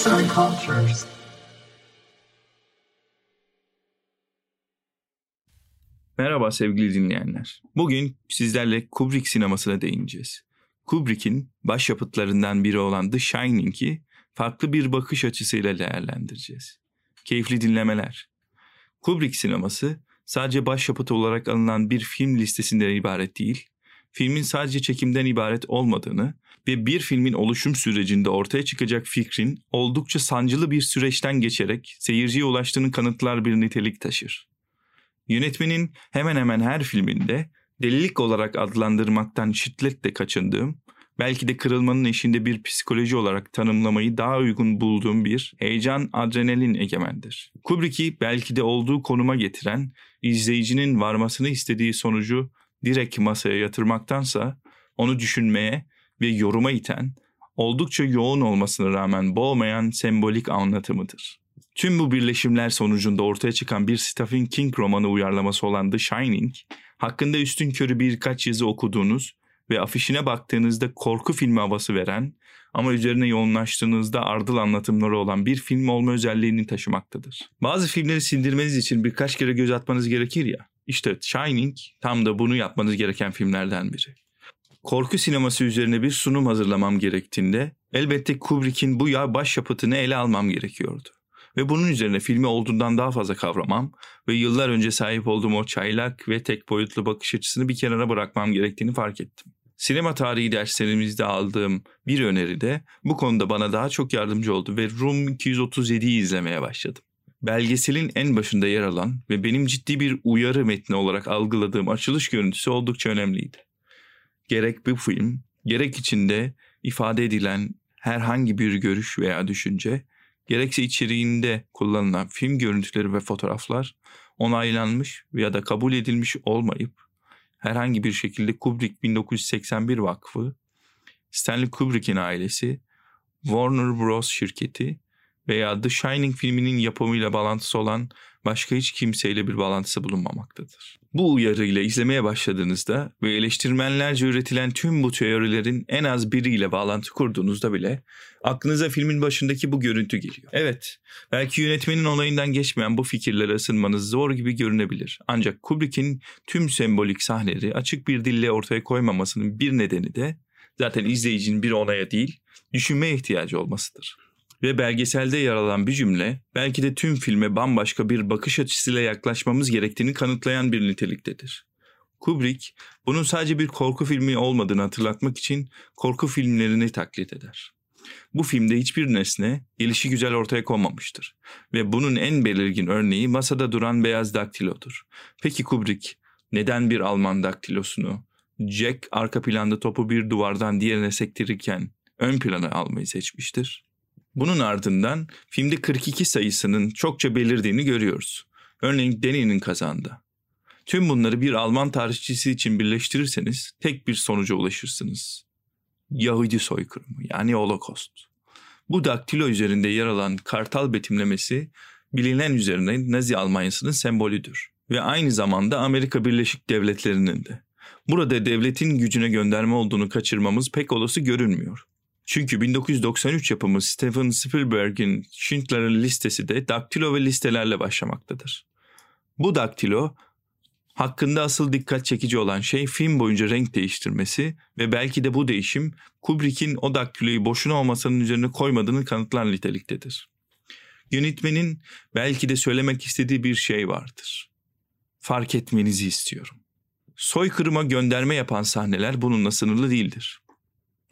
some cultures. Merhaba sevgili dinleyenler. Bugün sizlerle Kubrick sinemasına değineceğiz. Kubrick'in başyapıtlarından biri olan The Shining'i farklı bir bakış açısıyla değerlendireceğiz. Keyifli dinlemeler. Kubrick sineması sadece başyapıt olarak alınan bir film listesinden ibaret değil, filmin sadece çekimden ibaret olmadığını ve bir filmin oluşum sürecinde ortaya çıkacak fikrin oldukça sancılı bir süreçten geçerek seyirciye ulaştığını kanıtlar bir nitelik taşır. Yönetmenin hemen hemen her filminde delilik olarak adlandırmaktan şiddetle kaçındığım, belki de kırılmanın eşiğinde bir psikoloji olarak tanımlamayı daha uygun bulduğum bir heyecan, adrenalin egemendir. Kubrick'i belki de olduğu konuma getiren, izleyicinin varmasını istediği sonucu direkt masaya yatırmaktansa onu düşünmeye ve yoruma iten, oldukça yoğun olmasına rağmen boğmayan sembolik anlatımıdır. Tüm bu birleşimler sonucunda ortaya çıkan bir Stephen King romanı uyarlaması olan The Shining, hakkında üstünkörü birkaç yazı okuduğunuz ve afişine baktığınızda korku filmi havası veren ama üzerine yoğunlaştığınızda ardıl anlatımları olan bir film olma özelliğini taşımaktadır. Bazı filmleri sindirmeniz için birkaç kere göz atmanız gerekir ya, işte Shining tam da bunu yapmanız gereken filmlerden biri. Korku sineması üzerine bir sunum hazırlamam gerektiğinde elbette Kubrick'in bu başyapıtını ele almam gerekiyordu. Ve bunun üzerine filmi olduğundan daha fazla kavramam ve yıllar önce sahip olduğum o çaylak ve tek boyutlu bakış açısını bir kenara bırakmam gerektiğini fark ettim. Sinema tarihi derslerimizde aldığım bir öneri de bu konuda bana daha çok yardımcı oldu ve Room 237'yi izlemeye başladım. Belgeselin en başında yer alan ve benim ciddi bir uyarı metni olarak algıladığım açılış görüntüsü oldukça önemliydi. Gerek bu film, gerek içinde ifade edilen herhangi bir görüş veya düşünce, gerekse içeriğinde kullanılan film görüntüleri ve fotoğraflar onaylanmış ya da kabul edilmiş olmayıp herhangi bir şekilde Kubrick 1981 Vakfı, Stanley Kubrick'in ailesi, Warner Bros. Şirketi veya The Shining filminin yapımıyla bağlantısı olan başka hiç kimseyle bir bağlantısı bulunmamaktadır. Bu uyarıyla izlemeye başladığınızda ve eleştirmenlerce üretilen tüm bu teorilerin en az biriyle bağlantı kurduğunuzda bile aklınıza filmin başındaki bu görüntü geliyor. Evet, belki yönetmenin olayından geçmeyen bu fikirlere ısınmanız zor gibi görünebilir. Ancak Kubrick'in tüm sembolik sahneleri açık bir dille ortaya koymamasının bir nedeni de zaten izleyicinin bir onaya değil, düşünmeye ihtiyacı olmasıdır. Ve belgeselde yer alan bir cümle belki de tüm filme bambaşka bir bakış açısıyla yaklaşmamız gerektiğini kanıtlayan bir niteliktedir. Kubrick bunun sadece bir korku filmi olmadığını hatırlatmak için korku filmlerini taklit eder. Bu filmde hiçbir nesne gelişigüzel ortaya konmamıştır ve bunun en belirgin örneği masada duran beyaz daktilodur. Peki Kubrick neden bir Alman daktilosunu, Jack arka planda topu bir duvardan diğerine sektirirken ön plana almayı seçmiştir? Bunun ardından filmde 42 sayısının çokça belirdiğini görüyoruz. Örneğin Deni'nin kazanda. Tüm bunları bir Alman tarihçisi için birleştirirseniz tek bir sonuca ulaşırsınız. Yahudi soykırımı, yani Holocaust. Bu daktilo üzerinde yer alan kartal betimlemesi bilinen üzerine Nazi Almanyası'nın sembolüdür. Ve aynı zamanda Amerika Birleşik Devletleri'nin de. Burada devletin gücüne gönderme olduğunu kaçırmamız pek olası görünmüyor. Çünkü 1993 yapımı Steven Spielberg'in Schindler'ın listesi de daktilo ve listelerle başlamaktadır. Bu daktilo hakkında asıl dikkat çekici olan şey film boyunca renk değiştirmesi ve belki de bu değişim Kubrick'in o daktiloyu boşuna o masanın üzerine koymadığını kanıtlar niteliktedir. Yönetmenin belki de söylemek istediği bir şey vardır. Fark etmenizi istiyorum. Soykırıma gönderme yapan sahneler bununla sınırlı değildir.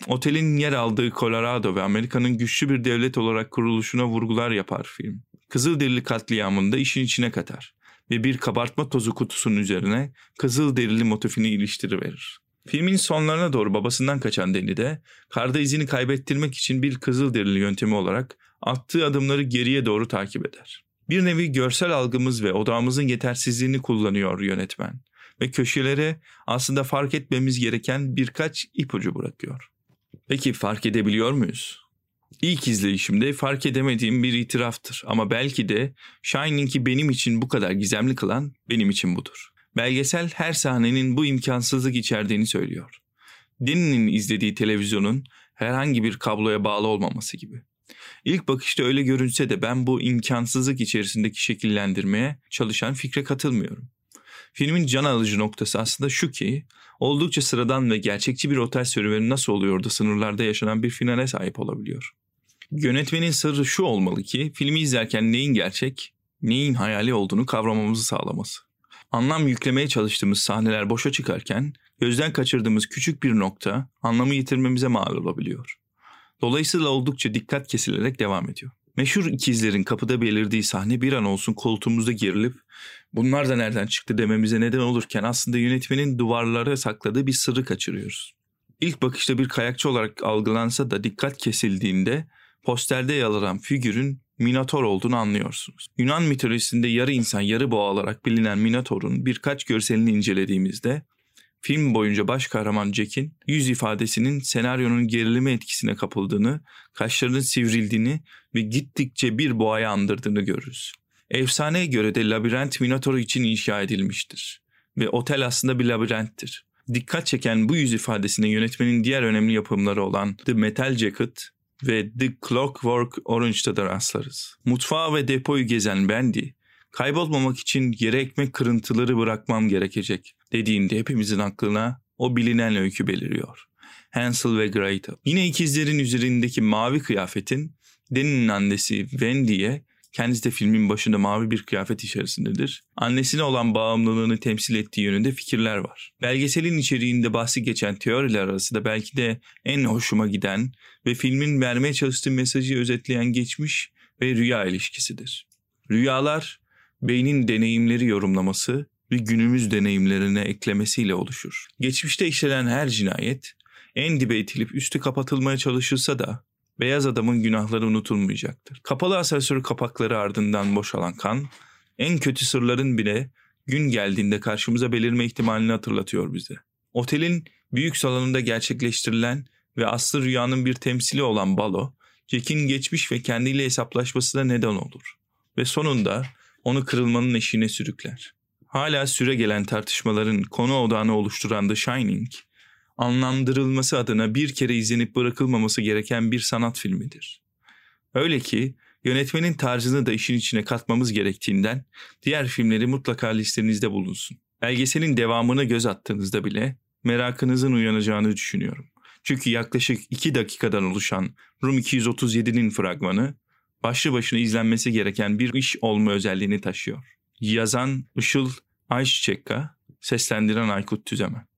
Otelin yer aldığı Colorado ve Amerika'nın güçlü bir devlet olarak kuruluşuna vurgular yapar film. Kızılderili katliamını da işin içine katar ve bir kabartma tozu kutusunun üzerine Kızılderili motifini iliştiriverir. Filmin sonlarına doğru babasından kaçan Danny de karda izini kaybettirmek için bir Kızılderili yöntemi olarak attığı adımları geriye doğru takip eder. Bir nevi görsel algımız ve odağımızın yetersizliğini kullanıyor yönetmen ve köşelere aslında fark etmemiz gereken birkaç ipucu bırakıyor. Peki fark edebiliyor muyuz? İlk izleyişimde fark edemediğim bir itiraftır ama belki de Shining'i benim için bu kadar gizemli kılan benim için budur. Belgesel her sahnenin bu imkansızlık içerdiğini söylüyor. Danny'nin izlediği televizyonun herhangi bir kabloya bağlı olmaması gibi. İlk bakışta öyle görünse de ben bu imkansızlık içerisindeki şekillendirmeye çalışan fikre katılmıyorum. Filmin can alıcı noktası aslında şu ki, oldukça sıradan ve gerçekçi bir otel serüveni nasıl oluyor da sınırlarda yaşanan bir finale sahip olabiliyor. Yönetmenin sırrı şu olmalı ki, filmi izlerken neyin gerçek, neyin hayali olduğunu kavramamızı sağlaması. Anlam yüklemeye çalıştığımız sahneler boşa çıkarken, gözden kaçırdığımız küçük bir nokta anlamı yitirmemize mal olabiliyor. Dolayısıyla oldukça dikkat kesilerek devam ediyor. Meşhur ikizlerin kapıda belirdiği sahne bir an olsun koltuğumuzda gerilip bunlar da nereden çıktı dememize neden olurken aslında yönetmenin duvarlara sakladığı bir sırrı kaçırıyoruz. İlk bakışta bir kayakçı olarak algılansa da dikkat kesildiğinde posterde yer alan figürün Minotaur olduğunu anlıyorsunuz. Yunan mitolojisinde yarı insan yarı boğa olarak bilinen Minotaur'un birkaç görselini incelediğimizde film boyunca baş kahraman Jack'in yüz ifadesinin senaryonun gerilime etkisine kapıldığını, kaşlarının sivrildiğini ve gittikçe bir boğaya andırdığını görürüz. Efsaneye göre de labirent Minotaur için inşa edilmiştir ve otel aslında bir labirenttir. Dikkat çeken bu yüz ifadesine yönetmenin diğer önemli yapımları olan The Metal Jacket ve The Clockwork Orange'da da rastlarız. Mutfağı ve depoyu gezen Bendy, "Kaybolmamak için yere ekmek kırıntıları bırakmam gerekecek" dediğinde hepimizin aklına o bilinen öykü beliriyor. Hansel ve Gretel. Yine ikizlerin üzerindeki mavi kıyafetin Danny'nin annesi Wendy'ye, kendisi de filmin başında mavi bir kıyafet içerisindedir, annesine olan bağımlılığını temsil ettiği yönünde fikirler var. Belgeselin içeriğinde bahsi geçen teoriler arasında belki de en hoşuma giden ve filmin vermeye çalıştığı mesajı özetleyen geçmiş ve rüya ilişkisidir. Rüyalar, beynin deneyimleri yorumlaması ve günümüz deneyimlerine eklemesiyle oluşur. Geçmişte işlenen her cinayet en dibe itilip üstü kapatılmaya çalışılsa da beyaz adamın günahları unutulmayacaktır. Kapalı asansör kapakları ardından boşalan kan, en kötü sırların bile gün geldiğinde karşımıza belirme ihtimalini hatırlatıyor bize. Otelin büyük salonunda gerçekleştirilen ve aslı rüyanın bir temsili olan balo, Jack'in geçmiş ve kendiyle hesaplaşmasına neden olur ve sonunda onu kırılmanın eşiğine sürükler. Hala süregelen tartışmaların konu odağını oluşturan The Shining, anlamlandırılması adına bir kere izlenip bırakılmaması gereken bir sanat filmidir. Öyle ki yönetmenin tarzını da işin içine katmamız gerektiğinden diğer filmleri mutlaka listenizde bulunsun. Belgeselin devamına göz attığınızda bile merakınızın uyanacağını düşünüyorum. Çünkü yaklaşık 2 dakikadan oluşan Room 237'nin fragmanı başlı başına izlenmesi gereken bir iş olma özelliğini taşıyor. Yazan Işıl Ayçiçekka, seslendiren Aykut Tüzemen.